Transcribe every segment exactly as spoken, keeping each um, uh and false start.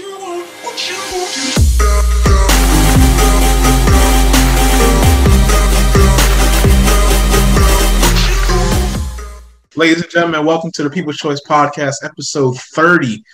What you want, what you want to... Ladies and gentlemen, welcome to the People's Choice Podcast, episode thirty.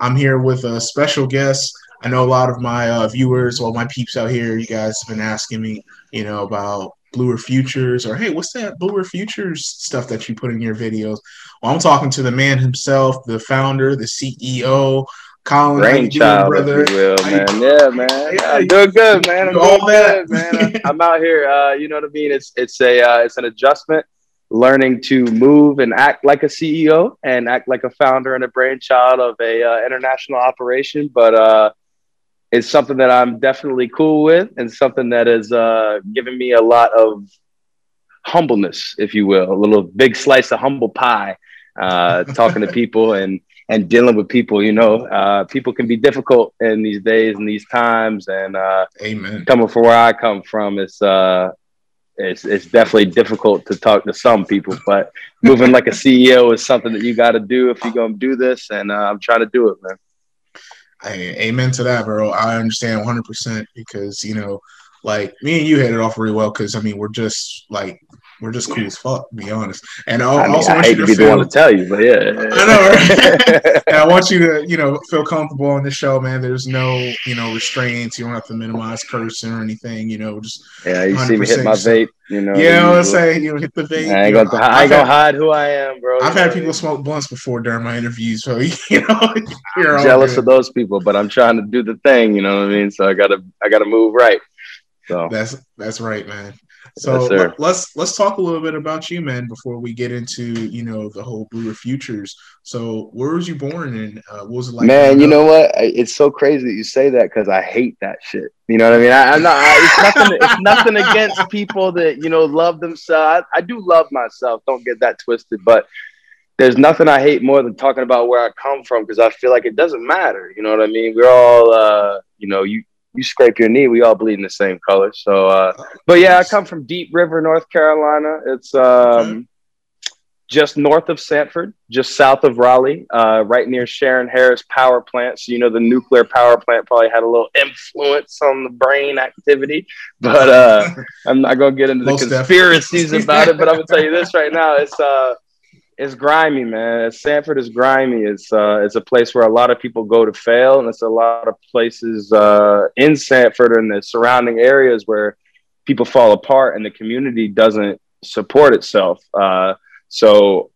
I'm here with a special guest. I know a lot of my uh, viewers, all my peeps out here, you guys have been asking me, you know, about Bluer Futures, or hey, what's that Bluer Futures stuff that you put in your videos? Well, I'm talking to the man himself, the founder, the C E O, Colin. Brainchild, brother. If you will, man. Yeah, man. Yeah, I'm doing good, man. I'm doing good, man. I'm out here. Uh, you know what I mean? It's it's a uh, it's an adjustment, learning to move and act like a C E O and act like a founder and a brainchild of a uh, international operation, but. Uh, It's something that I'm definitely cool with and something that has uh, given me a lot of humbleness, if you will, a little big slice of humble pie, uh, talking to people and, and dealing with people. You know, uh, people can be difficult in these days and these times. And uh, Amen. Coming from where I come from, it's, uh, it's, it's definitely difficult to talk to some people. But moving like a C E O is something that you got to do if you're going to do this. And uh, I'm trying to do it, man. Hey, amen to that, bro. I understand one hundred percent because, you know, like me and you hit it off really well because, I mean, we're just like, we're just cool as fuck, to be honest. And I, I mean, also I want hate you to, to be feel, the one to tell you, but yeah. I know, right? And I want you to, you know, feel comfortable on this show, man. There's no, you know, restraints. You don't have to minimize cursing or anything, you know, just yeah, you see me hit my vape, you know. Yeah, you know, I say, you know, hit the vape. I ain't going to hide who I am, bro. I've had people smoke blunts before during my interviews, so, you know. You're I'm jealous of those people, but I'm trying to do the thing, you know what I mean? So I got to I got to move right. So. That's that's right, man. So yes, let's let's talk a little bit about you, man, before we get into, you know, the whole Bluer Futures. So where was you born and uh, what was it like? Man, you know what? It's so crazy that you say that because I hate that shit. You know what I mean? I, I'm not. I, it's nothing. It's nothing against people that, you know, love themselves. I, I do love myself. Don't get that twisted, but. There's nothing I hate more than talking about where I come from because I feel like it doesn't matter. You know what I mean? We're all, uh, you know, you, you scrape your knee, we all bleed in the same color. So, uh, but yeah, I come from Deep River, North Carolina. It's um, okay. Just north of Sanford, just south of Raleigh, uh, right near Sharon Harris power plant. So, you know, the nuclear power plant probably had a little influence on the brain activity. But uh, I'm not going to get into the Most conspiracies about it. But I'm going to tell you this right now. It's... Uh, It's grimy, man. Sanford is grimy. It's uh, it's a place where a lot of people go to fail, and it's a lot of places uh, in Sanford and the surrounding areas where people fall apart and the community doesn't support itself. Uh, so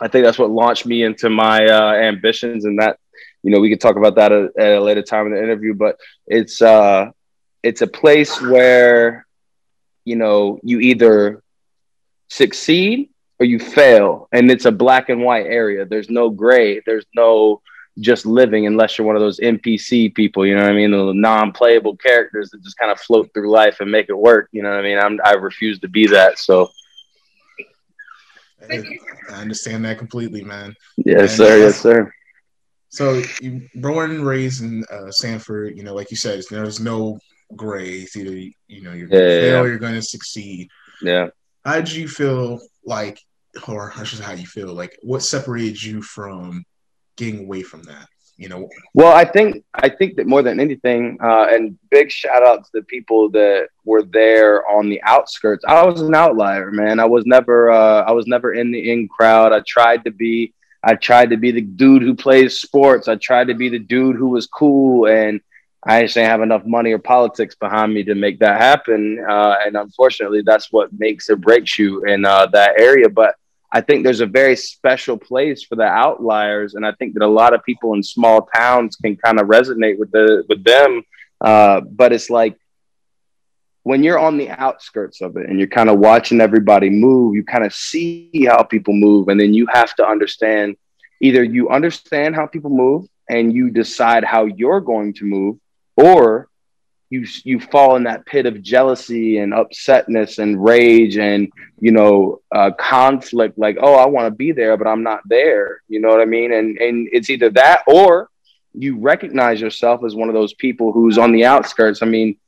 I think that's what launched me into my uh, ambitions, and that, you know, we could talk about that at, at a later time in the interview. But it's uh, it's a place where, you know, you either succeed. Or you fail, and it's a black and white area. There's no gray. There's no just living unless you're one of those N P C people. You know what I mean? The non-playable characters that just kind of float through life and make it work. You know what I mean? I'm, I refuse to be that. So I understand that completely, man. Yes, sir. Yes, sir. So you born and raised in uh, Sanford. You know, like you said, there's no gray. It's either you know you're going to yeah, fail, yeah. or you're going to succeed. Yeah. How did you feel? Like. Or that's just how you feel. Like, what separated you from getting away from that? You know. Well, I think I think that more than anything, uh, and big shout out to the people that were there on the outskirts. I was an outlier, man. I was never uh, I was never in the in crowd. I tried to be. I tried to be the dude who plays sports. I tried to be the dude who was cool, and I just didn't have enough money or politics behind me to make that happen. Uh, and unfortunately, that's what makes or breaks you in uh, that area. But I think there's a very special place for the outliers, and I think that a lot of people in small towns can kind of resonate with the with them. Uh, but it's like when you're on the outskirts of it, and you're kind of watching everybody move, you kind of see how people move, and then you have to understand. Either you understand how people move, and you decide how you're going to move, or you you fall in that pit of jealousy and upsetness and rage and, you know, uh, conflict, like, oh, I want to be there, but I'm not there. You know what I mean? And, and it's either that or you recognize yourself as one of those people who's on the outskirts. I mean,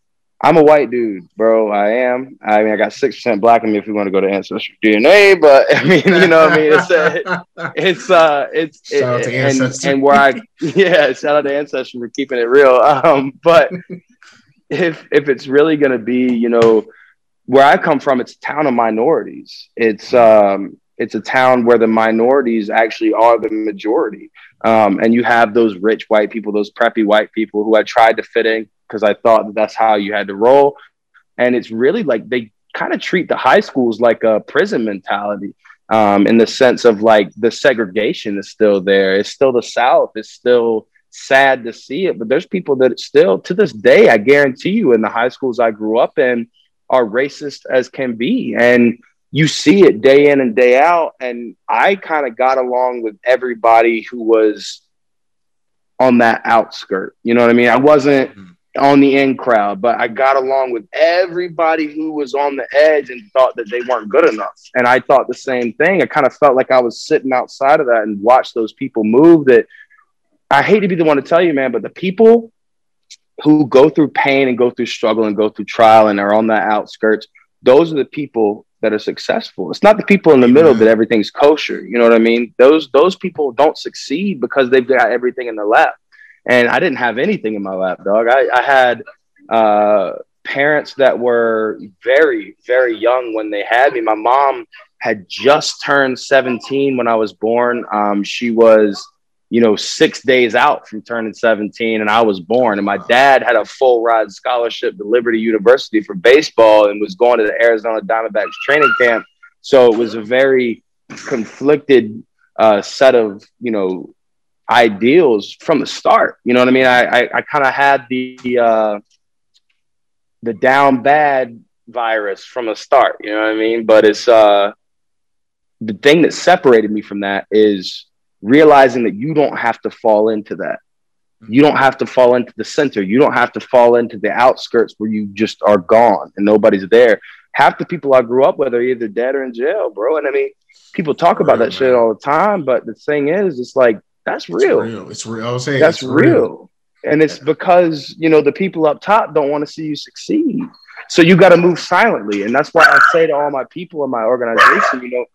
I'm a white dude, bro. I am. I mean, I got six percent black in me if we want to go to ancestry D N A, but I mean, you know what I mean? It's, uh, it's, uh, it's, shout it, out to ancestry. And, and where I, yeah, shout out to ancestry for keeping it real. Um, but if, if it's really going to be, you know, where I come from, it's a town of minorities. It's, um, it's a town where the minorities actually are the majority. Um, and you have those rich white people, those preppy white people who I tried to fit in, because I thought that that's how you had to roll. And it's really like they kind of treat the high schools like a prison mentality, um, in the sense of like the segregation is still there. It's still the South. It's still sad to see it. But there's people that still to this day, I guarantee you, in the high schools I grew up in are racist as can be. And you see it day in and day out. And I kind of got along with everybody who was on that outskirt. You know what I mean? I wasn't mm-hmm. on the in crowd, but I got along with everybody who was on the edge and thought that they weren't good enough. And I thought the same thing. I kind of felt like I was sitting outside of that and watched those people move. That I hate to be the one to tell you, man, but the people who go through pain and go through struggle and go through trial and are on the outskirts, those are the people that are successful. It's not the people in the middle that everything's kosher. You know what I mean? Those, those people don't succeed because they've got everything in their lap. And I didn't have anything in my lap, dog. I, I had uh, parents that were very, very young when they had me. My mom had just turned seventeen when I was born. Um, she was, you know, six days out from turning seventeen, and I was born. And my dad had a full ride scholarship to Liberty University for baseball and was going to the Arizona Diamondbacks training camp. So it was a very conflicted uh, set of, you know, ideals from the start. You know what I mean? I, I, I kind of had the, the, uh, the down bad virus from the start, you know what I mean? But it's, uh, the thing that separated me from that is realizing that you don't have to fall into that. You don't have to fall into the center. You don't have to fall into the outskirts where you just are gone and nobody's there. Half the people I grew up with are either dead or in jail, bro. And I mean, people talk about that shit all the time, but the thing is, it's like, That's real. It's real. It's real. I was saying that's it's real. real. And it's because, you know, the people up top don't want to see you succeed. So you got to move silently. And that's why I say to all my people in my organization, you know,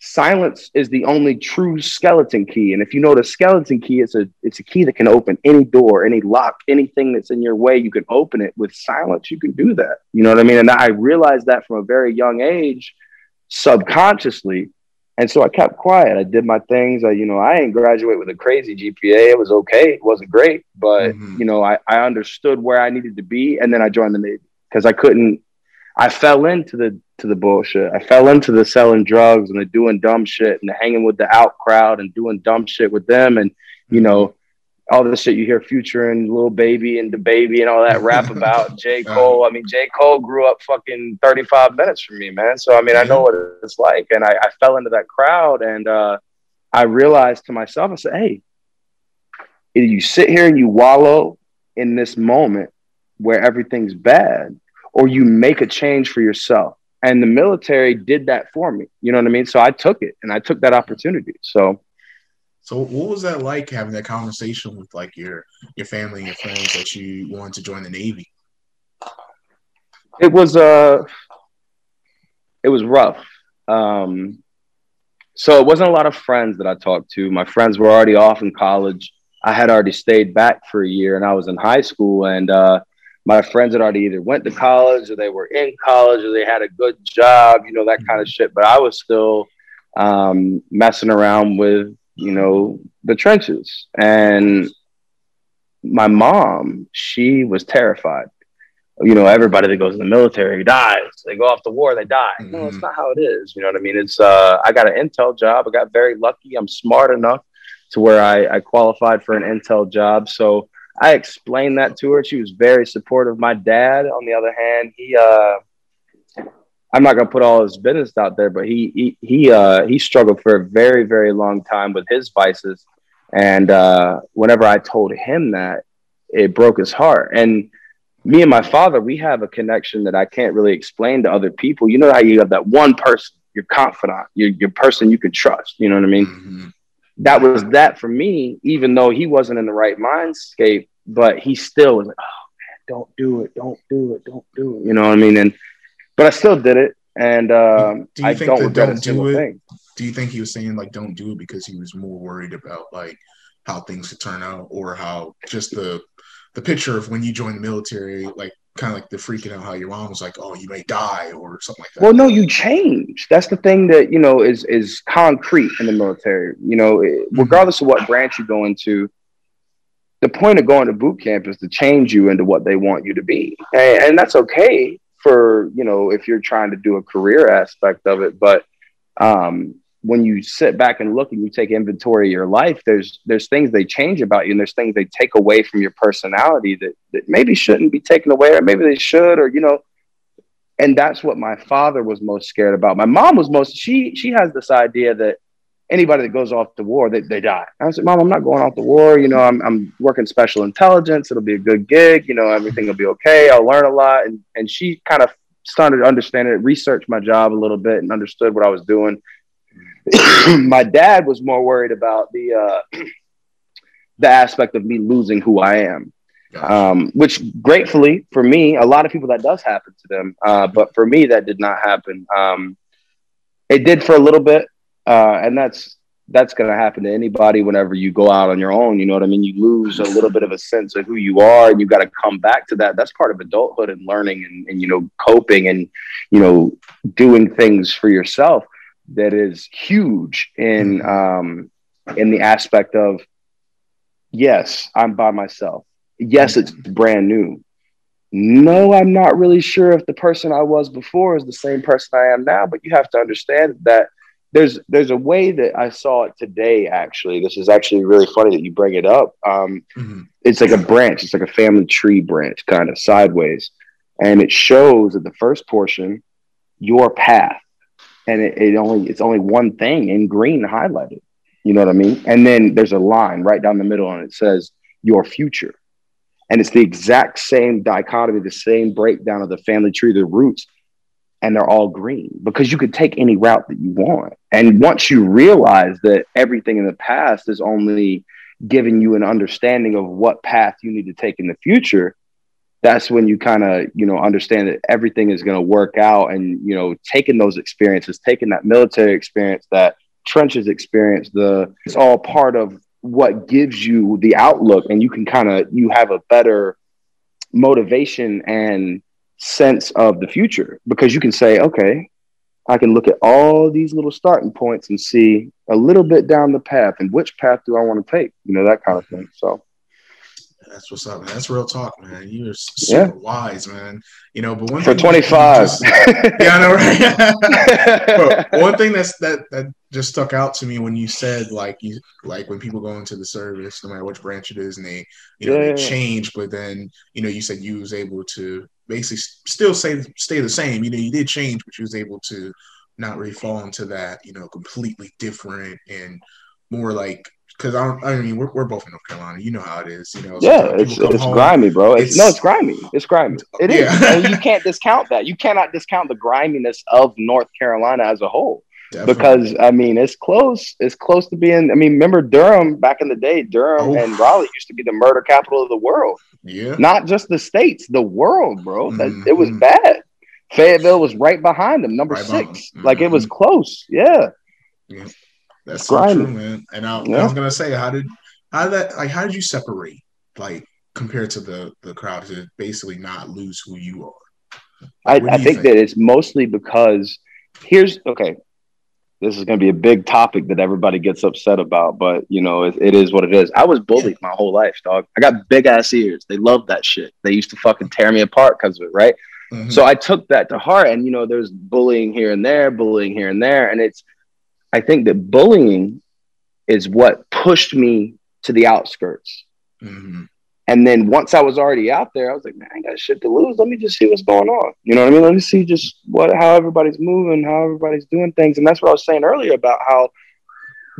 silence is the only true skeleton key. And if you know the skeleton key, it's a it's a key that can open any door, any lock, anything that's in your way, you can open it with silence. You can do that. You know what I mean? And I realized that from a very young age, subconsciously. And so I kept quiet. I did my things. I, you know, I didn't graduate with a crazy G P A. It was okay. It wasn't great, but mm-hmm. you know, I, I understood where I needed to be. And then I joined the Navy because I couldn't, I fell into the, to the bullshit. I fell into the selling drugs and the doing dumb shit and the hanging with the out crowd and doing dumb shit with them. And, you know, all this shit you hear Future and Lil Baby and the Baby and all that rap about J. Cole. I mean, J. Cole grew up fucking thirty-five minutes from me, man. So, I mean, I know what it's like. And I, I fell into that crowd and uh, I realized to myself, I said, hey, either you sit here and you wallow in this moment where everything's bad, or you make a change for yourself. And the military did that for me. You know what I mean? So I took it and I took that opportunity. So. So what was that like having that conversation with like your, your family and your friends that you wanted to join the Navy? It was, uh, it was rough. Um, so it wasn't a lot of friends that I talked to. My friends were already off in college. I had already stayed back for a year and I was in high school, and, uh, my friends had already either went to college or they were in college or they had a good job, you know, that kind of shit. But I was still, um, messing around with, you know, the trenches. And my mom, she was terrified. You know, everybody that goes in the military dies. They go off to war, they die. Mm-hmm. No, it's not how it is. You know what I mean? It's, uh, I got an intel job. I got very lucky. I'm smart enough to where I, I qualified for an intel job. So I explained that to her. She was very supportive. My dad, on the other hand, he, uh, I'm not gonna put all his business out there, but he he he uh, he struggled for a very very long time with his vices, and uh, whenever I told him that, it broke his heart. And me and my father, we have a connection that I can't really explain to other people. You know how you have that one person, your confidant, your your person you can trust. You know what I mean? Mm-hmm. That was that for me, even though he wasn't in the right mindscape, but he still was like, oh man, don't do it, don't do it, don't do it. You know what I mean? And but I still did it, and um, do you I think don't regret don't a single do it, thing. Do you think he was saying like don't do it because he was more worried about like how things could turn out, or how just the the picture of when you join the military, like kind of like the freaking out how your mom was like, oh, you may die or something like that? Well, no, you change. That's the thing that, you know, is is concrete in the military. You know, it, regardless of what branch you go into, the point of going to boot camp is to change you into what they want you to be. And, and that's okay for, you know, if you're trying to do a career aspect of it. But um, when you sit back and look and you take inventory of your life, there's there's things they change about you, and there's things they take away from your personality that, that maybe shouldn't be taken away, or maybe they should, or, you know, and that's what my father was most scared about. My mom was most, she she has this idea that anybody that goes off to war, they, they die. I said, Mom, I'm not going off to war. You know, I'm I'm working special intelligence. It'll be a good gig. You know, everything will be okay. I'll learn a lot. And, and she kind of started to understand it, researched my job a little bit and understood what I was doing. My dad was more worried about the uh, the aspect of me losing who I am, um, which gratefully for me, a lot of people that does happen to them. Uh, but for me, that did not happen. Um, it did for a little bit. Uh, and that's that's going to happen to anybody whenever you go out on your own. You know what I mean? You lose a little bit of a sense of who you are, and you've got to come back to that. That's part of adulthood and learning and, and, you know, coping and, you know, doing things for yourself. That is huge in um, in the aspect of, yes, I'm by myself. Yes, it's brand new. No, I'm not really sure if the person I was before is the same person I am now, but you have to understand that there's there's a way that I saw it today, actually. This is actually really funny that you bring it up. Um, mm-hmm. It's like a branch. It's like a family tree branch, kind of sideways. And it shows at the first portion, your path. And it, it only it's only one thing in green highlighted. You know what I mean? And then there's a line right down the middle, and it says your future. And it's the exact same dichotomy, the same breakdown of the family tree, the roots, and they're all green because you could take any route that you want. And once you realize that everything in the past is only giving you an understanding of what path you need to take in the future, that's when you kind of, you know, understand that everything is going to work out. And, you know, taking those experiences, taking that military experience, that trenches experience, the it's all part of what gives you the outlook. And you can kind of, you have a better motivation and sense of the future because you can say, okay, I can look at all these little starting points and see a little bit down the path and which path do I want to take, you know, that kind of thing. So. That's what's up, man. That's real talk, man. You're super yeah. wise, man. You know, but one for twenty-five. Just, yeah, I know, right? But one thing that's that that just stuck out to me when you said like you like when people go into the service, no matter which branch it is, and they you know yeah. they change, but then you know you said you was able to basically still stay stay the same. You know, you did change, but you was able to not really fall into that you know completely different and more like. Because I, I mean, we're, we're both in North Carolina. You know how it is. You know, yeah, it's, it's home, grimy, bro. It's, it's no, it's grimy. It's grimy. It yeah. is. And you can't discount that. You cannot discount the griminess of North Carolina as a whole. Definitely. Because I mean, it's close. It's close to being. I mean, remember Durham back in the day? Durham oh. and Raleigh used to be the murder capital of the world. Yeah, not just the states, the world, bro. That, mm-hmm. It was bad. Fayetteville was right behind them, number right six. Mm-hmm. Like it was close. Yeah. Yeah. That's so true, man. And I, yeah. I was gonna say, how did how did that like how did you separate like compared to the the crowd to basically not lose who you are? Like, I, I you think, think that it's mostly because here's okay. This is gonna be a big topic that everybody gets upset about, but you know it, it is what it is. I was bullied yeah. my whole life, dog. I got big ass ears. They loved that shit. They used to fucking tear me apart because of it, right? Mm-hmm. So I took that to heart, and you know there's bullying here and there, bullying here and there, and it's. I think that bullying is what pushed me to the outskirts. Mm-hmm. And then once I was already out there, I was like, man, I got shit to lose. Let me just see what's going on. You know what I mean? Let me see just what, how everybody's moving, how everybody's doing things. And that's what I was saying earlier about how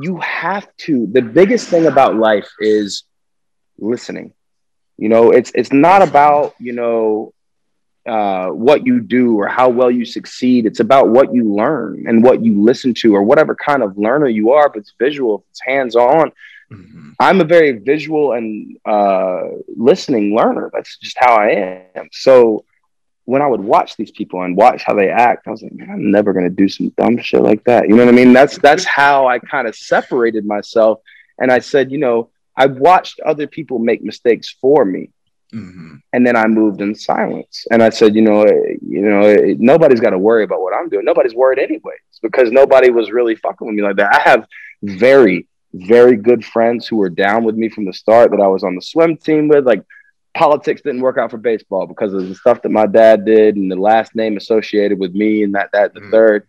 you have to, the biggest thing about life is listening. You know, it's, it's not about, you know, Uh, what you do or how well you succeed. It's about what you learn and what you listen to or whatever kind of learner you are. If it's visual, if it's hands-on, Mm-hmm. I'm a very visual and uh, listening learner. That's just how I am. So when I would watch these people and watch how they act, I was like, man, I'm never going to do some dumb shit like that. You know what I mean? That's, that's how I kind of separated myself. And I said, you know, I watched other people make mistakes for me. Mm-hmm. And then I moved in silence. And I said, you know, you know, nobody's got to worry about what I'm doing. Nobody's worried anyways, because nobody was really fucking with me like that. I have very, very good friends who were down with me from the start that I was on the swim team with. Like, politics didn't work out for baseball because of the stuff that my dad did and the last name associated with me and that, that, the mm-hmm. third.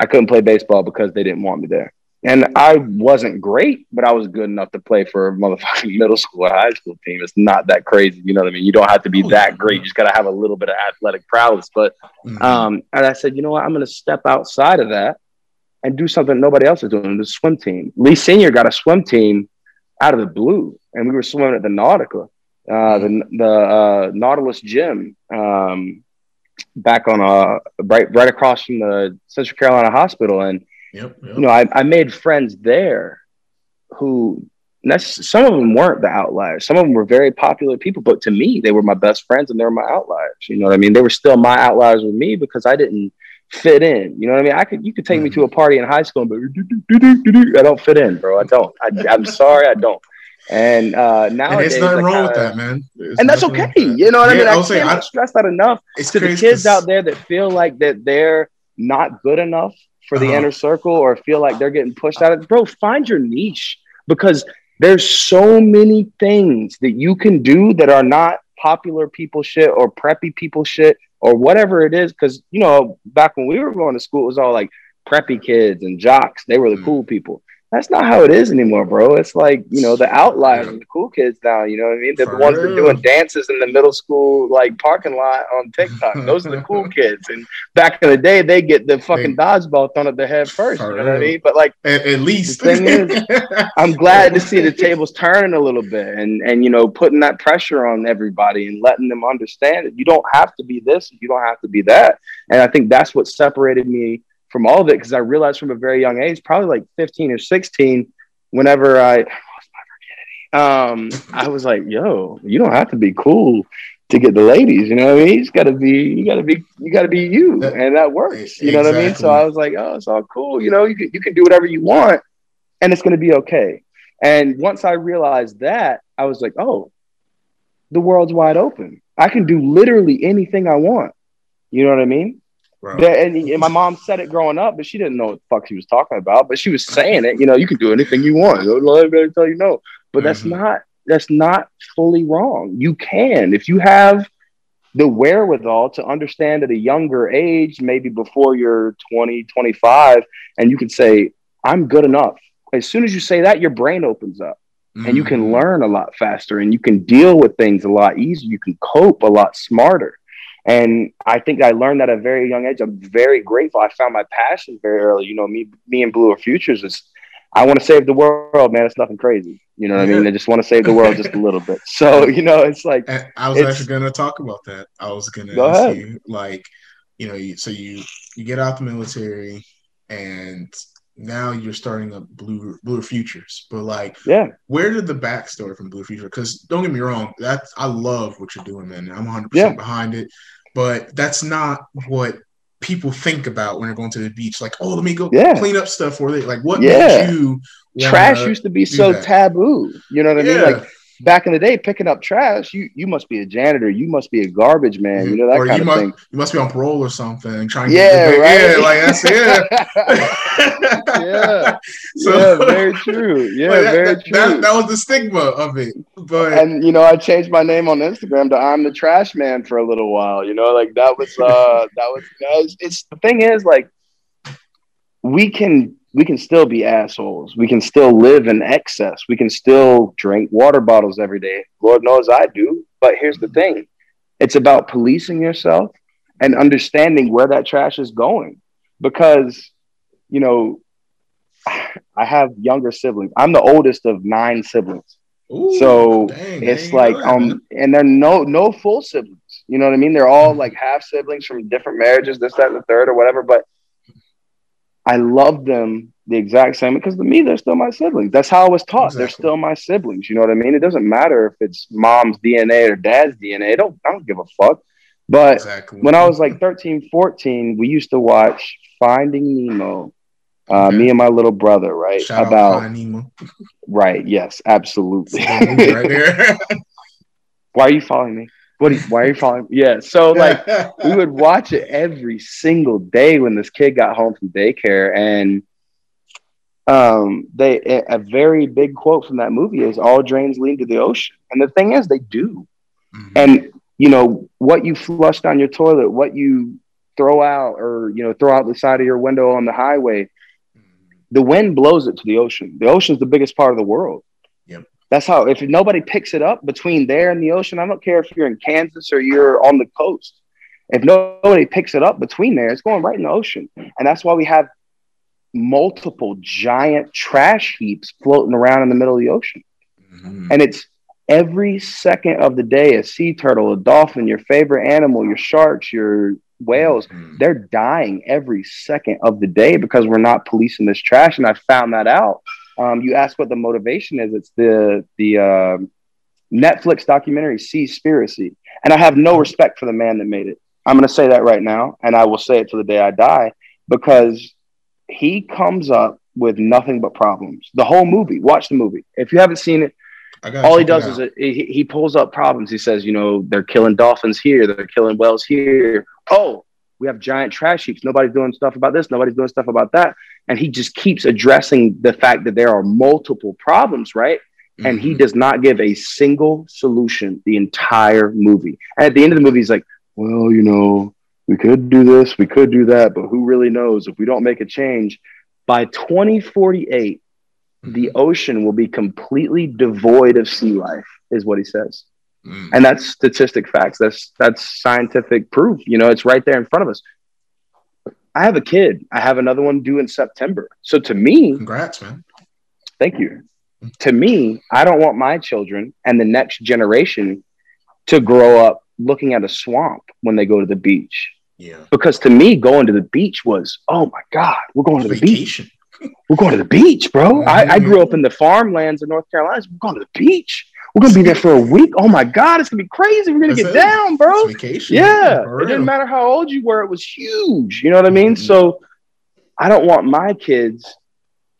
I couldn't play baseball because they didn't want me there. And I wasn't great, but I was good enough to play for a motherfucking middle school or high school team. It's not that crazy. You know what I mean? You don't have to be that great. You just got to have a little bit of athletic prowess. But, um, and I said, you know what? I'm going to step outside of that and do something nobody else is doing, the swim team. Lee Senior got a swim team out of the blue, and we were swimming at the Nautica, uh, the, the uh, Nautilus Gym, um, back on uh, right, right across from the Central Carolina Hospital. And, Yep, yep. You know, I, I made friends there who that's, some of them weren't the outliers. Some of them were very popular people, but to me, they were my best friends and they were my outliers. You know what I mean? They were still my outliers with me because I didn't fit in. You know what I mean? I could, you could take mm-hmm. me to a party in high school, and be, I don't fit in, bro. I don't, I, I'm sorry. I don't. And uh, now it's nothing wrong with that, man. And that's okay. You know what I mean? I can't stress that enough to the kids out there that feel like that they're not good enough for the uh-huh. inner circle or feel like they're getting pushed out of. Bro, find your niche, because there's so many things that you can do that are not popular people shit or preppy people shit or whatever it is. Because, you know, back when we were going to school, it was all like preppy kids and jocks. They were the mm. cool people. That's not how it is anymore, bro. It's like, you know, the outliers yeah. and the cool kids now, you know what I mean? They're for the ones real. that are doing dances in the middle school, like, parking lot on TikTok. Those are the cool kids. And back in the day, they get the fucking dodgeball thrown at their head first, for you know real. what I mean? But, like, at, at least. The thing is, I'm glad to see the tables turning a little bit and, and, you know, putting that pressure on everybody and letting them understand that you don't have to be this, you don't have to be that. And I think that's what separated me from all of it, because I realized from a very young age, probably like fifteen or sixteen, whenever I um I was like, yo, you don't have to be cool to get the ladies, you know what I mean? You just gotta be you gotta be you gotta be you that, and that works. You exactly. know what I mean? So I was like, oh, it's all cool, you know, you can, you can do whatever you want and it's gonna be okay. And once I realized that, I was like, oh, the world's wide open. I can do literally anything I want. You know what I mean? That, and, and my mom said it growing up, but she didn't know what the fuck she was talking about. But she was saying it, you know, you can do anything you want. Everybody tell you no, but that's mm-hmm. not that's not fully wrong. You can, if you have the wherewithal to understand at a younger age, maybe before you're twenty, twenty-five, and you can say, I'm good enough. As soon as you say that, your brain opens up. Mm-hmm. And you can learn a lot faster, and you can deal with things a lot easier. You can cope a lot smarter. And I think I learned that at a very young age. I'm very grateful. I found my passion very early. You know, me, me and Bluer Futures is, I want to save the world, man. It's nothing crazy. You know what yeah. I mean? I just want to save the world just a little bit. So, you know, it's like. And I was actually going to talk about that. I was going to ask you, like, you know, you, so you, you get out the military and now you're starting up Bluer, Bluer Futures. But, like, yeah. where did the backstory from Bluer Futures? Because don't get me wrong, that's, I love what you're doing, man. I'm one hundred percent yeah. behind it. But that's not what people think about when they're going to the beach. Like, oh, let me go yeah. clean up stuff. Or they, like, what yeah. made you trash used to be so that? taboo. You know what I yeah. mean? Like, back in the day, picking up trash, you you must be a janitor. You must be a garbage man. You know, that or kind of must, thing. You must be on parole or something. Trying to yeah, get right? Yeah, like, that's, yeah. yeah. So, yeah, very true. Yeah, like that, very that, true. That, that was the stigma of it. But And, you know, I changed my name on Instagram to I'm the Trash Man for a little while. You know, like, that was, uh, that was, you know, it's, it's, the thing is, like, we can, we can still be assholes. We can still live in excess. We can still drink water bottles every day. Lord knows I do. But here's the thing. It's about policing yourself and understanding where that trash is going. Because, you know, I have younger siblings. I'm the oldest of nine siblings. Ooh, so dang, it's like, good, um, man. And they're no, no full siblings. You know what I mean? They're all like half siblings from different marriages, this, that, and the third or whatever. But I love them the exact same, because to me, they're still my siblings. That's how I was taught. Exactly. They're still my siblings. You know what I mean? It doesn't matter if it's mom's D N A or dad's D N A. I don't, I don't give a fuck. But exactly. When I was like thirteen, fourteen, we used to watch Finding Nemo. Uh, okay. Me and my little brother, right? Shout About out Finding Nemo. Right. Yes, absolutely. Right there. Why are you following me? What are you, why are you following me? Yeah. So like we would watch it every single day when this kid got home from daycare. And um, they a very big quote from that movie is all drains lead to the ocean. And the thing is, they do. Mm-hmm. And, you know, what you flush down your toilet, what you throw out or, you know, throw out the side of your window on the highway, the wind blows it to the ocean. The ocean's the biggest part of the world. Yep. That's how, if nobody picks it up between there and the ocean, I don't care if you're in Kansas or you're on the coast. If nobody picks it up between there, it's going right in the ocean. And that's why we have multiple giant trash heaps floating around in the middle of the ocean. Mm-hmm. And it's every second of the day, a sea turtle, a dolphin, your favorite animal, your sharks, your whales, mm-hmm. They're dying every second of the day because we're not policing this trash. And I found that out. Um, you ask what the motivation is. It's the the uh, Netflix documentary Seaspiracy, and I have no respect for the man that made it. I'm going to say that right now, and I will say it till the day I die, because he comes up with nothing but problems. The whole movie. Watch the movie if you haven't seen it. I gotta all he does is it, he, he pulls up problems. He says, you know, they're killing dolphins here, they're killing whales here. Oh, we have giant trash heaps. Nobody's doing stuff about this. Nobody's doing stuff about that. And he just keeps addressing the fact that there are multiple problems, right? Mm-hmm. And he does not give a single solution the entire movie. And at the end of the movie, he's like, well, you know, we could do this, we could do that, but who really knows? If we don't make a change, by twenty forty-eight, mm-hmm. the ocean will be completely devoid of sea life, is what he says. And that's statistic facts. That's that's scientific proof. You know, it's right there in front of us. I have a kid. I have another one due in September. So to me, congrats, man. Thank you. To me, I don't want my children and the next generation to grow up looking at a swamp when they go to the beach. Yeah. Because to me, going to the beach was, oh my God, we're going to the vacation. beach. We're going to the beach, bro. I, I grew up in the farmlands of North Carolina. We're going to the beach. We're going to be there for a week. Oh, my God. It's going to be crazy. We're going to get it. down, bro. It's vacation. Yeah. It didn't matter how old you were. It was huge. You know what I mean? Mm-hmm. So I don't want my kids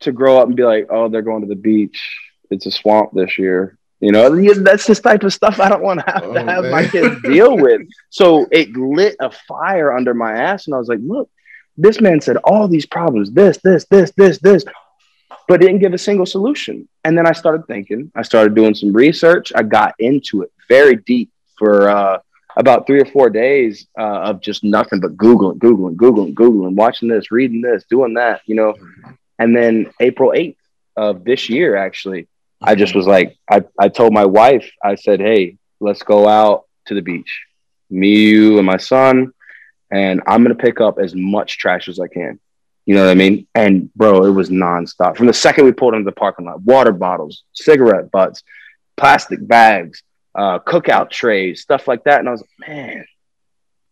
to grow up and be like, oh, they're going to the beach. It's a swamp this year. You know, that's this type of stuff I don't want to have oh, to have man. my kids deal with. So it lit a fire under my ass. And I was like, look, this man said all these problems, this, this, this, this, this. But didn't give a single solution. And then I started thinking. I started doing some research. I got into it very deep for uh, about three or four days uh, of just nothing but Googling, Googling, Googling, Googling, watching this, reading this, doing that, you know. And then April eighth of this year, actually, I just was like, I, I told my wife, I said, hey, let's go out to the beach. Me, you, and my son. And I'm going to pick up as much trash as I can. You know what I mean? And, bro, it was nonstop. From the second we pulled into the parking lot, water bottles, cigarette butts, plastic bags, uh, cookout trays, stuff like that. And I was like, man,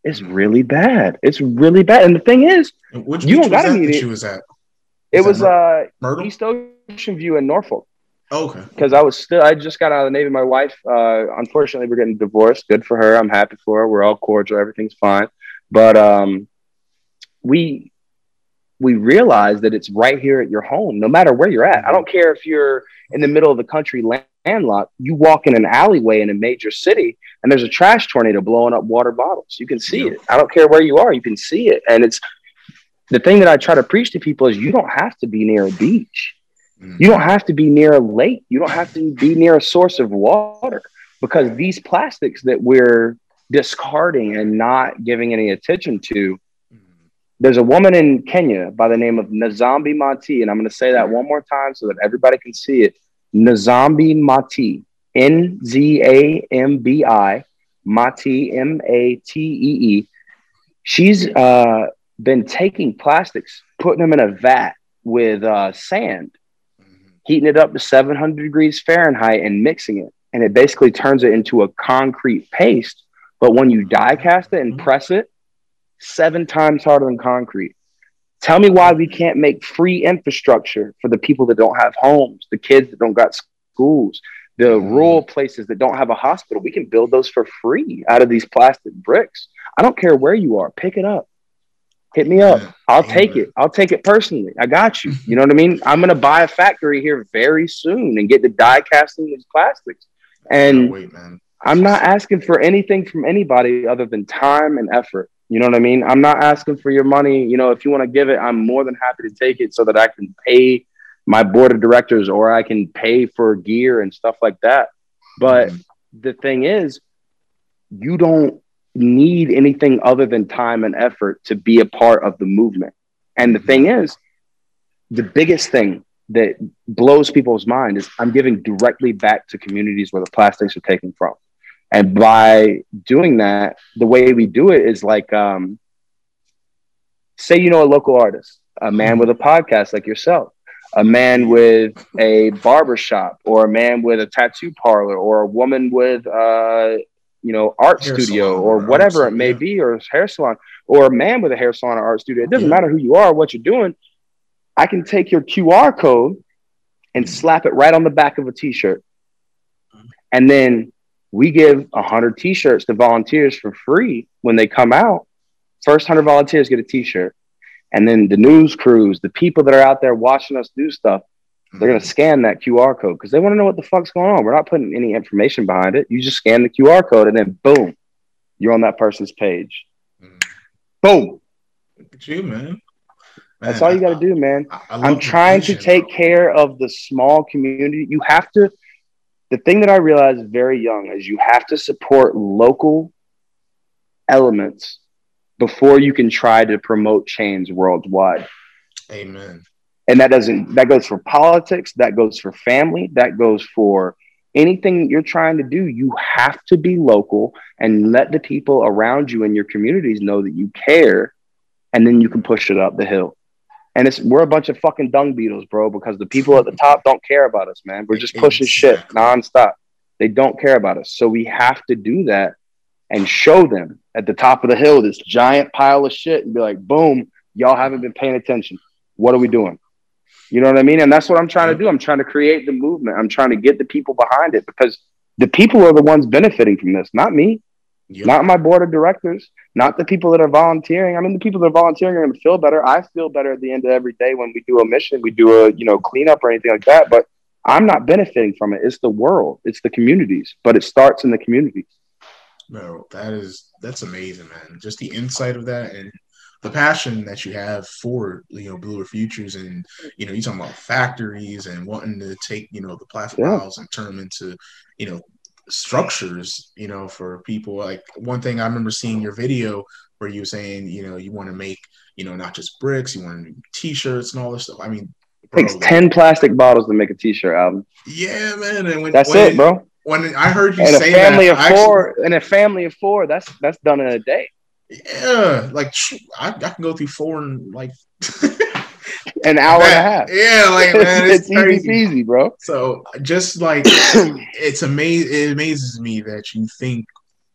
it's really bad. It's really bad. And the thing is, Which you don't got to need it. Was at? It was uh, East Ocean View in Norfolk. Oh, okay. Because I was still, I just got out of the Navy. My wife, uh, unfortunately, we're getting divorced. Good for her. I'm happy for her. We're all cordial. Everything's fine. But um, we... we realize that it's right here at your home, no matter where you're at. I don't care if you're in the middle of the country landlocked, you walk in an alleyway in a major city and there's a trash tornado blowing up water bottles. You can see yeah. it. I don't care where you are. You can see it. And it's the thing that I try to preach to people is you don't have to be near a beach. Mm. You don't have to be near a lake. You don't have to be near a source of water, because these plastics that we're discarding and not giving any attention to. There's a woman in Kenya by the name of Nazambi Mati, and I'm going to say that one more time so that everybody can see it. Nazambi Mati, N Z A M B I, Mati, M A T E E. She's uh, been taking plastics, putting them in a vat with uh, sand, heating it up to seven hundred degrees Fahrenheit and mixing it. And it basically turns it into a concrete paste. But when you die cast it and press it, seven times harder than concrete. Tell me why we can't make free infrastructure for the people that don't have homes, the kids that don't got schools, the rural places that don't have a hospital. We can build those for free out of these plastic bricks. I don't care where you are. Pick it up. Hit me up. I'll take it. I'll take it personally. I got you. You know what I mean? I'm going to buy a factory here very soon and get the die casting these plastics. And wait, man. I'm not asking for anything from anybody other than time and effort. You know what I mean? I'm not asking for your money. You know, if you want to give it, I'm more than happy to take it so that I can pay my board of directors or I can pay for gear and stuff like that. But mm-hmm. the thing is, you don't need anything other than time and effort to be a part of the movement. And the thing is, the biggest thing that blows people's mind is I'm giving directly back to communities where the plastics are taken from. And by doing that, the way we do it is like, um, say, you know, a local artist, a man with a podcast like yourself, a man with a barbershop, or a man with a tattoo parlor, or a woman with, uh, you know, art hair studio salon, or whatever it may yeah. be, or hair salon, or a man with a hair salon or art studio. It doesn't yeah. matter who you are, or what you're doing. I can take your Q R code and slap it right on the back of a T-shirt. And then we give one hundred T-shirts to volunteers for free when they come out. First one hundred volunteers get a T-shirt. And then the news crews, the people that are out there watching us do stuff, they're going to scan that Q R code because they want to know what the fuck's going on. We're not putting any information behind it. You just scan the Q R code and then boom, you're on that person's page. Mm. Boom. Look at you, man. Man, that's all you got to do, man. I, I I'm trying to take care of the small community. You have to. The thing that I realized very young is you have to support local elements before you can try to promote change worldwide. Amen. And that doesn't. That goes for politics. That goes for family. That goes for anything you're trying to do. You have to be local and let the people around you and your communities know that you care, and then you can push it up the hill. And it's we're a bunch of fucking dung beetles, bro, because the people at the top don't care about us, man. We're just pushing shit nonstop. They don't care about us. So we have to do that and show them at the top of the hill this giant pile of shit and be like, boom, y'all haven't been paying attention. What are we doing? You know what I mean? And that's what I'm trying to do. I'm trying to create the movement. I'm trying to get the people behind it because the people are the ones benefiting from this, not me. Yep. Not my board of directors, not the people that are volunteering. I mean, the people that are volunteering are going to feel better. I feel better at the end of every day when we do a mission, we do a, you know, cleanup or anything like that, but I'm not benefiting from it. It's the world. It's the communities, but it starts in the communities. Bro, that is, that's amazing, man. Just the insight of that and the passion that you have for, you know, Bluer Futures and, you know, you're talking about factories and wanting to take, you know, the plastic yeah. bottles and turn them into, you know, structures, you know, for people. Like one thing I remember seeing your video where you were saying, you know, you want to make, you know, not just bricks, you want to do t-shirts and all this stuff. I mean, bro, it takes like, ten plastic bottles to make a t-shirt album. Yeah, man. And when, that's when, it, bro. When I heard you and say a family that, of four, actually, and a family of four, that's that's done in a day. Yeah, like I, I can go through four in like an hour man, and a half. Yeah, like man, it's, it's crazy. Easy, easy, bro. So just like it's amazing. It amazes me that you think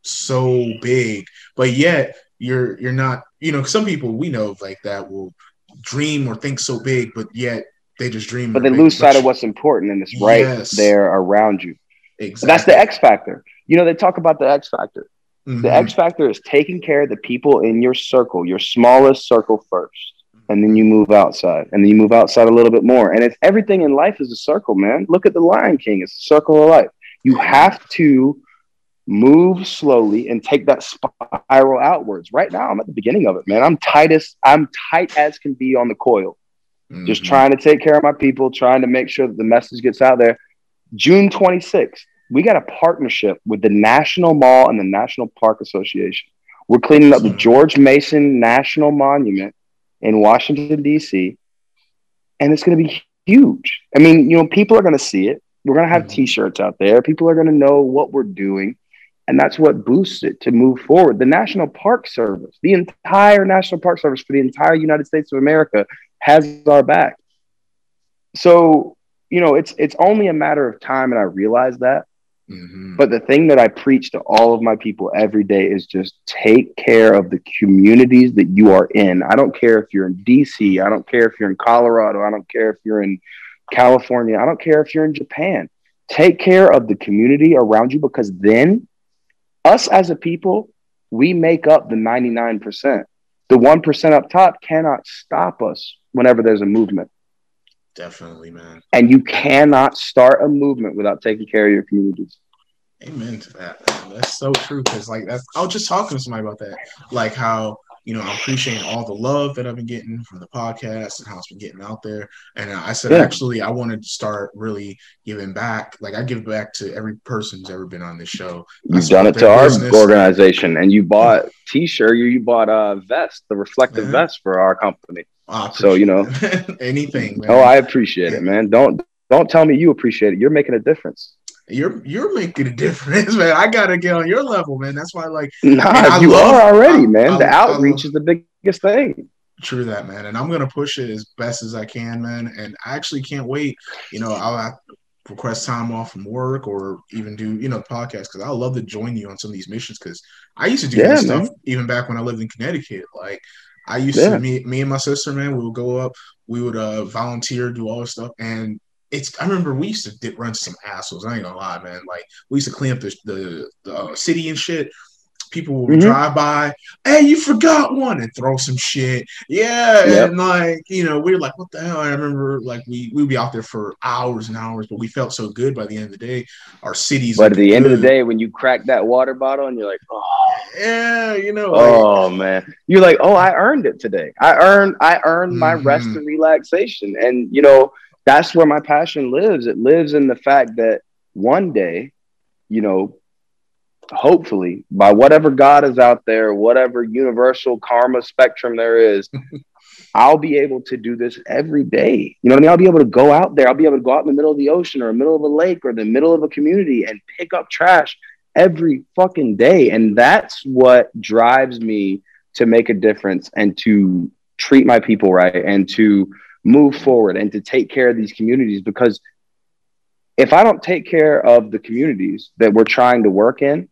so big, but yet you're you're not. You know, some people we know like that will dream or think so big, but yet they just dream. But they big. lose sight but of what's important, and it's right yes. there around you. Exactly. That's the X factor. You know, they talk about the X factor. Mm-hmm. The X factor is taking care of the people in your circle, your smallest circle first. And then you move outside, and then you move outside a little bit more. And it's everything in life is a circle, man. Look at the Lion King. It's a circle of life. You have to move slowly and take that spiral outwards. Right now, I'm at the beginning of it, man. I'm tightest. I'm tight as can be on the coil, mm-hmm. just trying to take care of my people, trying to make sure that the message gets out there. June twenty-sixth, we got a partnership with the National Mall and the National Park Association. We're cleaning up the George Mason National Monument in Washington, D C, and it's going to be huge. I mean, you know, people are going to see it. We're going to have mm-hmm. T-shirts out there. People are going to know what we're doing, and that's what boosts it to move forward. The National Park Service, the entire National Park Service for the entire United States of America has our back. So, you know, it's it's only a matter of time, and I realize that. Mm-hmm. But the thing that I preach to all of my people every day is just take care of the communities that you are in. I don't care if you're in D C. I don't care if you're in Colorado. I don't care if you're in California. I don't care if you're in Japan. Take care of the community around you, because then us as a people, we make up the ninety-nine percent. The one percent up top cannot stop us whenever there's a movement. Definitely, man. And you cannot start a movement without taking care of your communities. Amen to that, man. That's so true. Because, like, that's, I was just talking to somebody about that. Like, how, you know, I'm appreciating all the love that I've been getting from the podcast and how it's been getting out there. And I said, yeah. actually, I want to start really giving back. Like, I give back to every person who's ever been on this show. You've done it to our business. Organization. And you bought a T-shirt. You bought a vest, the reflective mm-hmm. vest for our company. So, you know, anything, man. Oh, I appreciate yeah. it, man. Don't don't tell me you appreciate it. You're making a difference. You're you're making a difference, man. I got to get on your level, man. That's why, like, nah, you love, are already, I, man. I, the I, outreach I is the biggest thing. True that, man. And I'm going to push it as best as I can, man. And I actually can't wait. You know, I'll I request time off from work or even do, you know, podcasts, because I love to join you on some of these missions, because I used to do yeah, that stuff even back when I lived in Connecticut. Like, I used yeah. to, me, me and my sister, man, we would go up, we would uh, volunteer, do all this stuff. And it's, I remember we used to dip, run some assholes. I ain't gonna lie, man. Like, we used to clean up the, the, the uh, city and shit. People would mm-hmm. drive by, hey, you forgot one, and throw some shit. Yeah. Yep. And, like, you know, we were like, what the hell? I remember, like, we, we'd be out there for hours and hours, but we felt so good by the end of the day. Our cities. But at the good. end of the day, when you crack that water bottle and you're like, oh, yeah, you know. Oh, like, man. You're like, oh, I earned it today. I earned, I earned mm-hmm. my rest and relaxation. And, you know, that's where my passion lives. It lives in the fact that one day, you know, hopefully, by whatever God is out there, whatever universal karma spectrum there is, I'll be able to do this every day. You know what I mean? I'll be able to go out there. I'll be able to go out in the middle of the ocean or the middle of a lake or the middle of a community and pick up trash every fucking day. And that's what drives me to make a difference and to treat my people right and to move forward and to take care of these communities, because if I don't take care of the communities that we're trying to work in,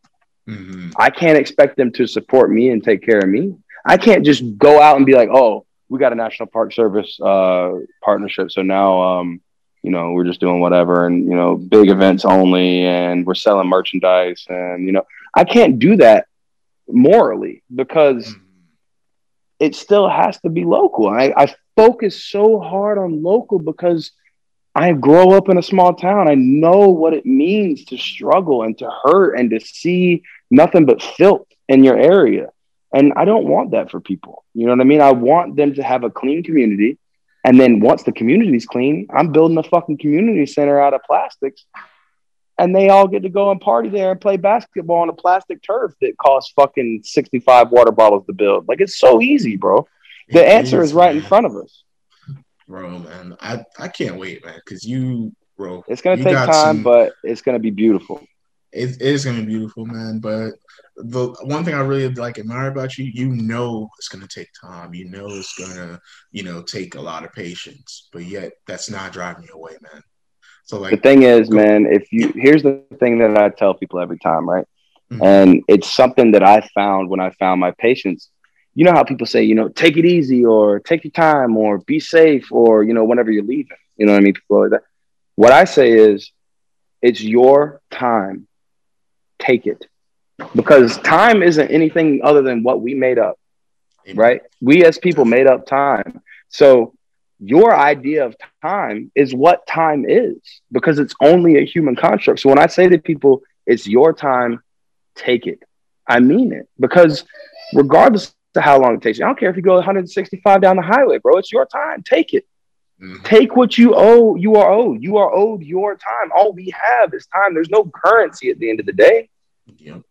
mm-hmm. I can't expect them to support me and take care of me. I can't just go out and be like, oh, we got a National Park Service uh, partnership. So now, um, you know, we're just doing whatever and, you know, big events only, and we're selling merchandise. And, you know, I can't do that morally, because mm-hmm. it still has to be local. I, I focus so hard on local because I grow up in a small town. I know what it means to struggle and to hurt and to see nothing but filth in your area. And I don't want that for people. You know what I mean? I want them to have a clean community. And then once the community's clean, I'm building a fucking community center out of plastics. And they all get to go and party there and play basketball on a plastic turf that costs fucking sixty-five water bottles to build. Like, it's so easy, bro. The answer is right in front of us. Bro, man, I, I can't wait, man, because you, bro. It's going to take time, some, but it's going to be beautiful. It, it is going to be beautiful, man. But the one thing I really, like, admire about you, you know it's going to take time. You know it's going to, you know, take a lot of patience. But yet, that's not driving you away, man. So, like, the thing is, go, man, if you here's the thing that I tell people every time, right? Mm-hmm. And it's something that I found when I found my patience. You know how people say, you know, take it easy or take your time or be safe or, you know, whenever you're leaving, you know what I mean? People like that. What I say is, it's your time. Take it, because time isn't anything other than what we made up, right? We as people made up time. So your idea of time is what time is, because it's only a human construct. So when I say to people, it's your time, take it, I mean it, because regardless to how long it takes you. I don't care if you go one hundred sixty-five down the highway, bro. It's your time. Take it. Mm-hmm. Take what you owe. You are owed. You are owed your time. All we have is time. There's no currency at the end of the day. Yep.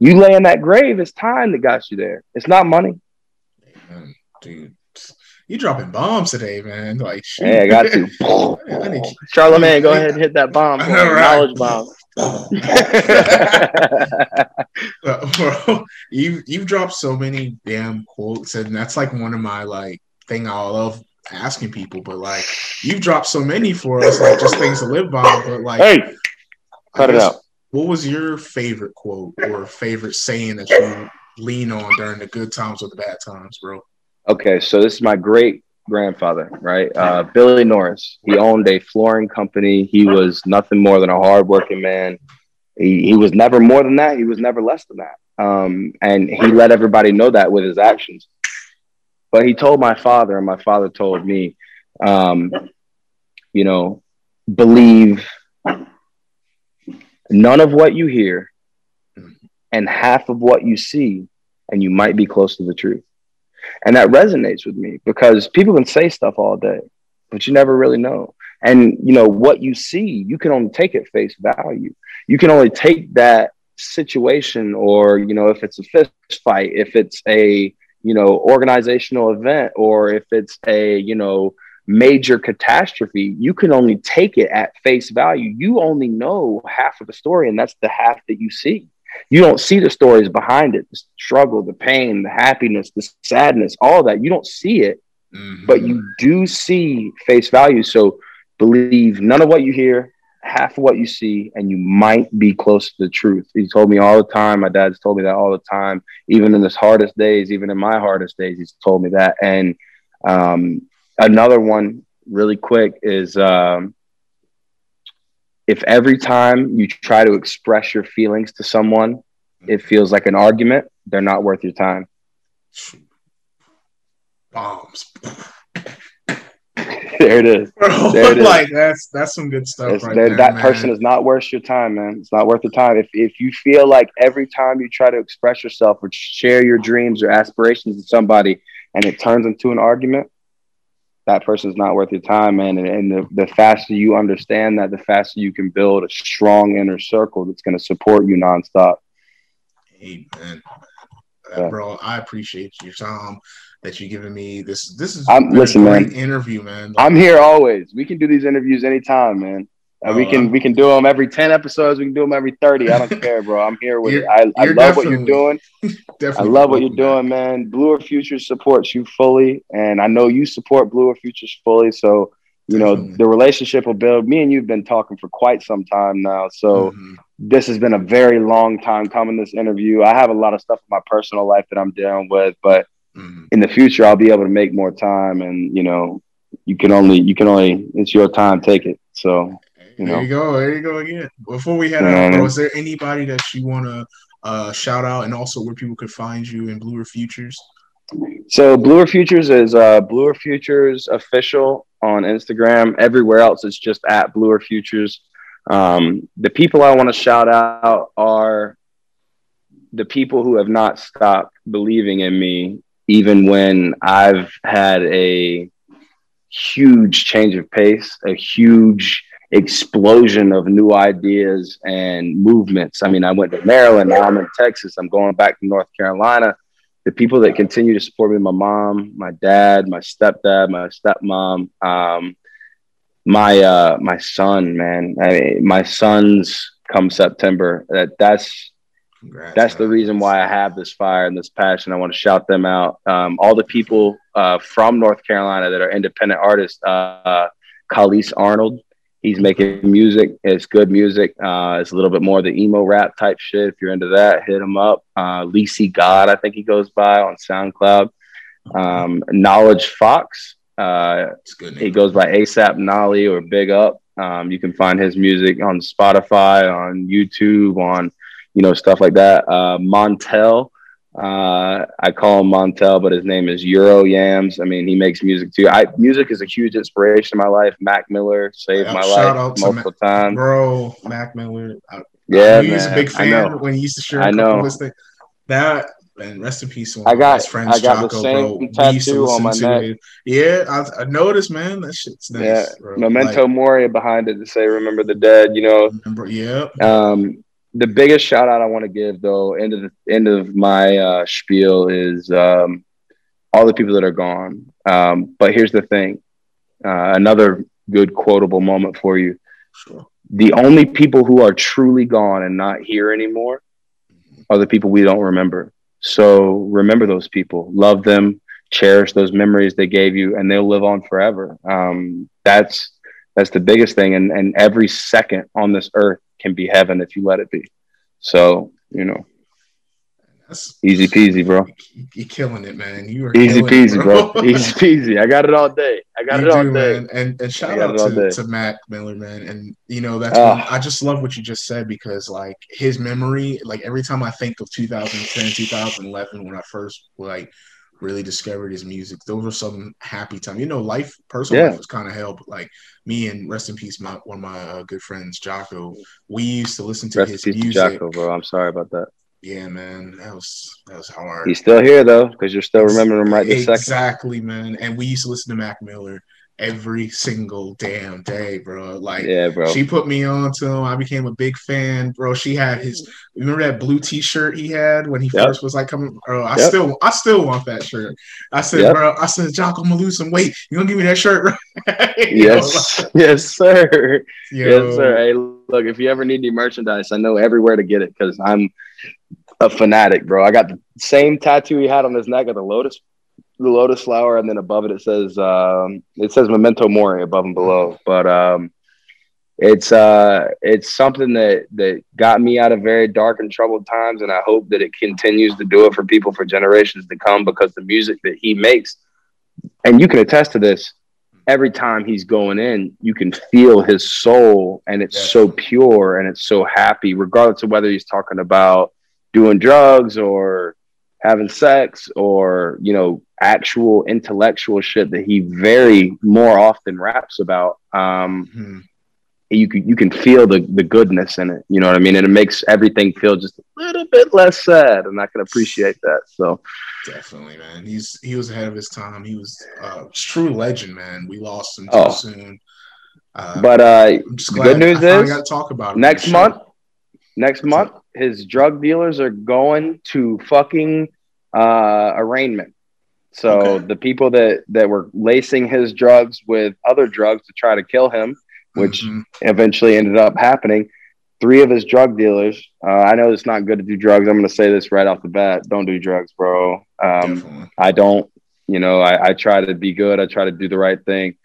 You lay in that grave, it's time that got you there. It's not money. Man, dude, you dropping bombs today, man. Like, shoot. Hey, I got to. I need- Charlemagne, go ahead and hit that bomb. All right. Knowledge bomb. uh, bro, you you've dropped so many damn quotes, and that's like one of my like thing I love asking people. But like, you've dropped so many for us, like just things to live by. But like, hey, cut it out. What was your favorite quote or favorite saying that you lean on during the good times or the bad times, bro? Okay, so this is my great grandfather, right? Uh, Billy Norris. He owned a flooring company. He was nothing more than a hardworking man. He, he was never more than that. He was never less than that. Um, and he let everybody know that with his actions. But he told my father, and my father told me, um, you know, believe none of what you hear and half of what you see, and you might be close to the truth. And that resonates with me because people can say stuff all day, but you never really know. And, you know, what you see, you can only take at face value. You can only take that situation or, you know, if it's a fist fight, if it's a, you know, organizational event, or if it's a, you know, major catastrophe, you can only take it at face value. You only know half of the story, and that's the half that you see. You don't see the stories behind it, the struggle, the pain, the happiness, the sadness, all that. You don't see it, mm-hmm. but you do see face value. So believe none of what you hear, half of what you see, and you might be close to the truth. He told me all the time. My dad's told me that all the time. Even in his hardest days, even in my hardest days, he's told me that. And um, another one really quick is um, if every time you try to express your feelings to someone, it feels like an argument, they're not worth your time. Bombs. There it is. Bro, there it is. Like that's that's some good stuff, it's, right there. That man. Person is not worth your time, man. It's not worth the time. If if you feel like every time you try to express yourself or share your dreams or aspirations with somebody, and it turns into an argument, that person's not worth your time, man. And, and the, the faster you understand that, the faster you can build a strong inner circle that's going to support you nonstop. Amen. Yeah. Bro, I appreciate your time that you're giving me. This this is I'm, listen, a great man. Interview, man. Like, I'm here always. We can do these interviews anytime, man. Uh, uh, we can we can do them every ten episodes. We can do them every thirty. I don't care, bro. I'm here with it. I, I love what you're doing. I love what you're doing, man. Bluer Futures supports you fully, and I know you support Bluer Futures fully. So, you know, definitely. The relationship will build. Me and you've been talking for quite some time now, so mm-hmm. This has been a very long time coming, this interview. I have a lot of stuff in my personal life that I'm dealing with, but mm-hmm. in the future, I'll be able to make more time. And, you know, you can only, you can only, it's your time, take it. So, you know. There you go. There you go again. Before we head out, bro, is there anybody that you want to uh, shout out, and also where people could find you in Bluer Futures? So Bluer Futures is uh, Bluer Futures Official on Instagram. Everywhere else, it's just at Bluer Futures. Um, the people I want to shout out are the people who have not stopped believing in me, even when I've had a huge change of pace, a huge explosion of new ideas and movements. I mean, I went to Maryland, now I'm in Texas, I'm going back to North Carolina. The people that continue to support me, my mom, my dad, my stepdad, my stepmom, um, my, uh, my son, man, I mean, my son's come September. That that's, Congrats, that's man. The reason why I have this fire and this passion. I want to shout them out. Um, all the people uh, from North Carolina that are independent artists, uh, uh, Kalis Arnold, he's making music. It's good music. Uh, it's a little bit more of the emo rap type shit. If you're into that, hit him up. Uh, Lisi God, I think he goes by on SoundCloud. Um, Knowledge Fox. Uh, he goes by ASAP Nolly or Big Up. Um, you can find his music on Spotify, on YouTube, on, you know, stuff like that. Uh, Montel. Uh, I call him Montel, but his name is Euro Yams. I mean, he makes music too. I music is a huge inspiration in my life. Mac Miller saved yeah, my life multiple Ma- times. Bro, Mac Miller. I, yeah, I mean, he was a big fan when he used to share I know. Thing. That and rest in peace. I got, friends, I got Jocko, the same bro. Tattoo on my neck. It. Yeah, I, I noticed, man. That shit's nice. Yeah. Bro. Memento like, Mori behind it to say "Remember the Dead." You know. Remember, yeah. Um. The biggest shout out I want to give, though, end of the end of my uh, spiel is um, all the people that are gone. Um, but here's the thing. Uh, another good quotable moment for you. Sure. The only people who are truly gone and not here anymore are the people we don't remember. So remember those people, love them, cherish those memories they gave you, and they'll live on forever. Um, that's, that's the biggest thing. And, and every second on this earth can be heaven if you let it be. So, you know, that's easy peasy, bro. You're killing it, man. You are easy peasy, it, bro. bro. Easy peasy. I got it all day. I got you it all do, day. Man. And and shout out to, to Mac Miller, man. And you know, that's uh, I just love what you just said, because like his memory, like every time I think of two thousand ten, two thousand eleven, when I first like really discovered his music, those were some happy times. You know, life, personal yeah. life was kind of hell, but like me and rest in peace, my one of my uh, good friends, Jocko, we used to listen to rest his music. Jocko, bro. I'm sorry about that. Yeah, man, that was that was hard. He's still here though, because you're still remembering him right this second. Exactly, man. And we used to listen to Mac Miller every single damn day, bro. Like, yeah, bro. She put me on to him. I became a big fan, bro. She had his. Remember that blue T-shirt he had when he yep. first was like coming? Bro, I yep. still, I still want that shirt. I said, yep. bro. I said, Jocko, I'm gonna lose some weight. You gonna give me that shirt? yes, know, like, yes, sir. Yo. Yes, sir. Hey, look, if you ever need any merchandise, I know everywhere to get it, because I'm a fanatic, bro. I got the same tattoo he had on his neck of the lotus. The lotus flower, and then above it it says um it says memento mori above and below, but um it's uh it's something that that got me out of very dark and troubled times, and I hope that it continues to do it for people for generations to come, because the music that he makes, and you can attest to this, every time he's going in you can feel his soul, and it's so pure and it's so happy, regardless of whether he's talking about doing drugs or having sex or, you know, actual intellectual shit that he very more often raps about. Um, mm-hmm. You can, you can feel the, the goodness in it. You know what I mean? And it makes everything feel just a little bit less sad. And I can appreciate that. So definitely, man, he's, he was ahead of his time. He was a uh, true legend, man. We lost him too oh. soon. Uh, but uh, the good news I is I talk about it next month, sure. next month, his drug dealers are going to fucking uh, arraignment. So okay. the people that, that were lacing his drugs with other drugs to try to kill him, which mm-hmm. eventually ended up happening, three of his drug dealers. Uh, I know it's not good to do drugs. I'm going to say this right off the bat. Don't do drugs, bro. Um, I don't, you know, I, I try to be good. I try to do the right thing.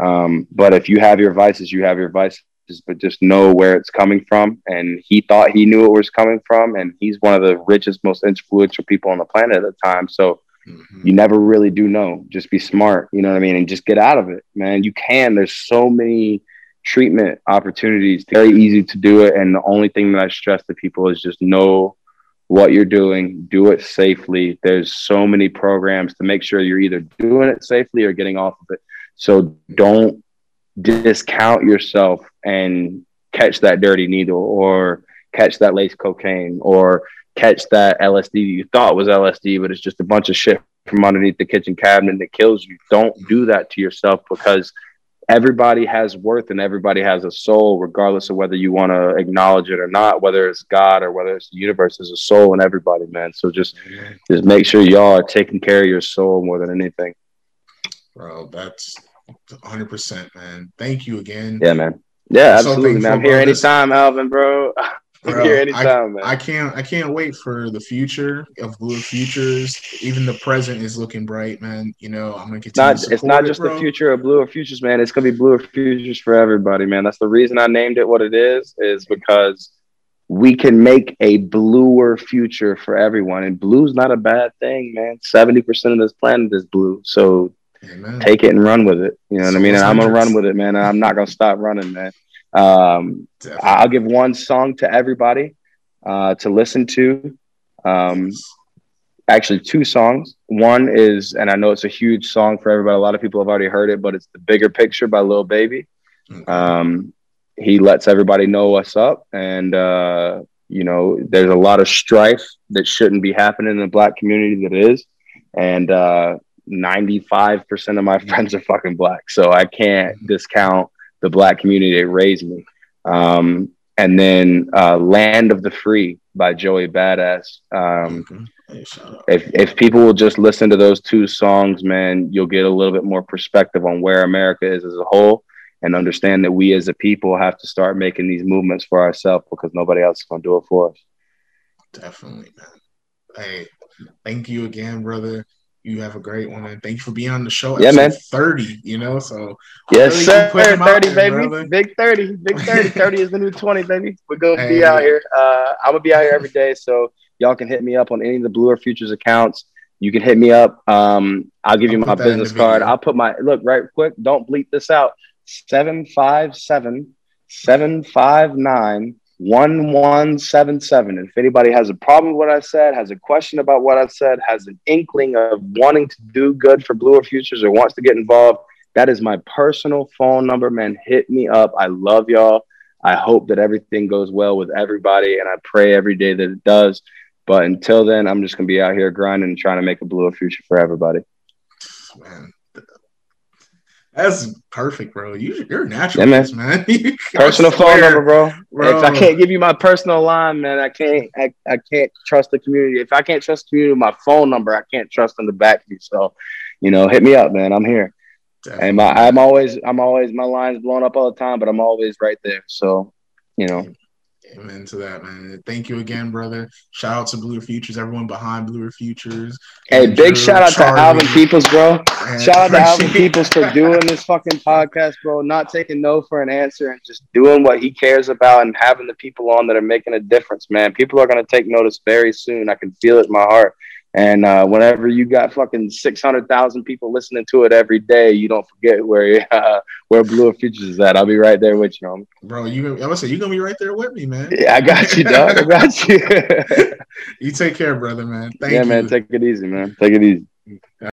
Um, but if you have your vices, you have your vices. But just know where it's coming from, and he thought he knew it was coming from, and he's one of the richest, most influential people on the planet at the time, so mm-hmm. you never really do know. Just be smart, you know what I mean, and just get out of it, man. You can, there's so many treatment opportunities, very easy to do it, and the only thing that I stress to people is just know what you're doing, do it safely. There's so many programs to make sure you're either doing it safely or getting off of it, so don't discount yourself and catch that dirty needle or catch that lace cocaine or catch that L S D you thought was L S D, but it's just a bunch of shit from underneath the kitchen cabinet that kills you. Don't do that to yourself, because everybody has worth and everybody has a soul, regardless of whether you want to acknowledge it or not, whether it's God or whether it's the universe. There's a soul in everybody, man. So just, just make sure y'all are taking care of your soul more than anything. Bro, that's one hundred percent, man. Thank you again. Yeah, man. Yeah, I'm absolutely, man. I'm here anytime, Alvin, bro. I'm bro, here anytime, I, man. I can't, I can't wait for the future of Bluer Futures. Even the present is looking bright, man. You know, I'm gonna continue. Not, to it's not it, just bro. the future of Bluer Futures, man. It's gonna be Bluer Futures for everybody, man. That's the reason I named it what it is, is because we can make a bluer future for everyone, and blue's not a bad thing, man. Seventy percent of this planet is blue, so. Amen. Take it and run with it. You know what so I mean? And I'm going to run with it, man. I'm not going to stop running, man. Um, I'll give one song to everybody uh, to listen to. Um, actually, two songs. One is, and I know it's a huge song for everybody. A lot of people have already heard it, but it's The Bigger Picture by Lil Baby. Um, he lets everybody know what's up. And, uh, you know, there's a lot of strife that shouldn't be happening in the black community that is. And, uh, ninety-five percent of my friends are fucking black, so I can't discount the black community that raised me. Um, and then uh, Land of the Free by Joey Badass. Um, mm-hmm. Hey, if, if people will just listen to those two songs, man, you'll get a little bit more perspective on where America is as a whole, and understand that we as a people have to start making these movements for ourselves, because nobody else is going to do it for us. Definitely, man. Hey, thank you again, brother. You have a great one, and thank you for being on the show. Yeah, man. thirty, you know, so. Yes, really sir. thirty, baby. Brother. Big thirty. Big thirty. thirty is the new twenty, baby. We're going to be out here. Uh, I'm going to be out here every day, so y'all can hit me up on any of the Bluer Futures accounts. You can hit me up. Um, I'll give I'll you my business card. I'll put my, look, right quick, don't bleep this out. seven five seven, seven five nine, one one seven seven. If anybody has a problem with what I said, has a question about what I said, has an inkling of wanting to do good for Bluer Futures or wants to get involved, that is my personal phone number, man. Hit me up. I love y'all. I hope that everything goes well with everybody, and I pray every day that it does. But until then, I'm just going to be out here grinding and trying to make a bluer future for everybody. Man, that's perfect, bro. You, you're natural, yeah, man. man. Personal phone number, bro. bro. If I can't give you my personal line, man, I can't I, I can't trust the community. If I can't trust the community with my phone number, I can't trust them to back me. So, you know, hit me up, man. I'm here. Definitely. And my, I'm always, I'm always, my line's blown up all the time, but I'm always right there. So, you know. Amen to that, man. Thank you again, brother. Shout out to Bluer Futures, everyone behind Bluer Futures. Hey, Andrew, big shout out Charlie. to Alvin Peoples, bro. Man, shout out to Alvin Peoples for doing this fucking podcast, bro. Not taking no for an answer and just doing what he cares about and having the people on that are making a difference, man. People are going to take notice very soon. I can feel it in my heart. And uh, whenever you got fucking six hundred thousand people listening to it every day, you don't forget where uh, where Bluer Futures is at. I'll be right there with you, homie. Bro, you, I'm going to say, you're going to be right there with me, man. Yeah, I got you, dog. I got you. You take care, brother, man. Thank yeah, you. Yeah, man. Take it easy, man. Take it easy.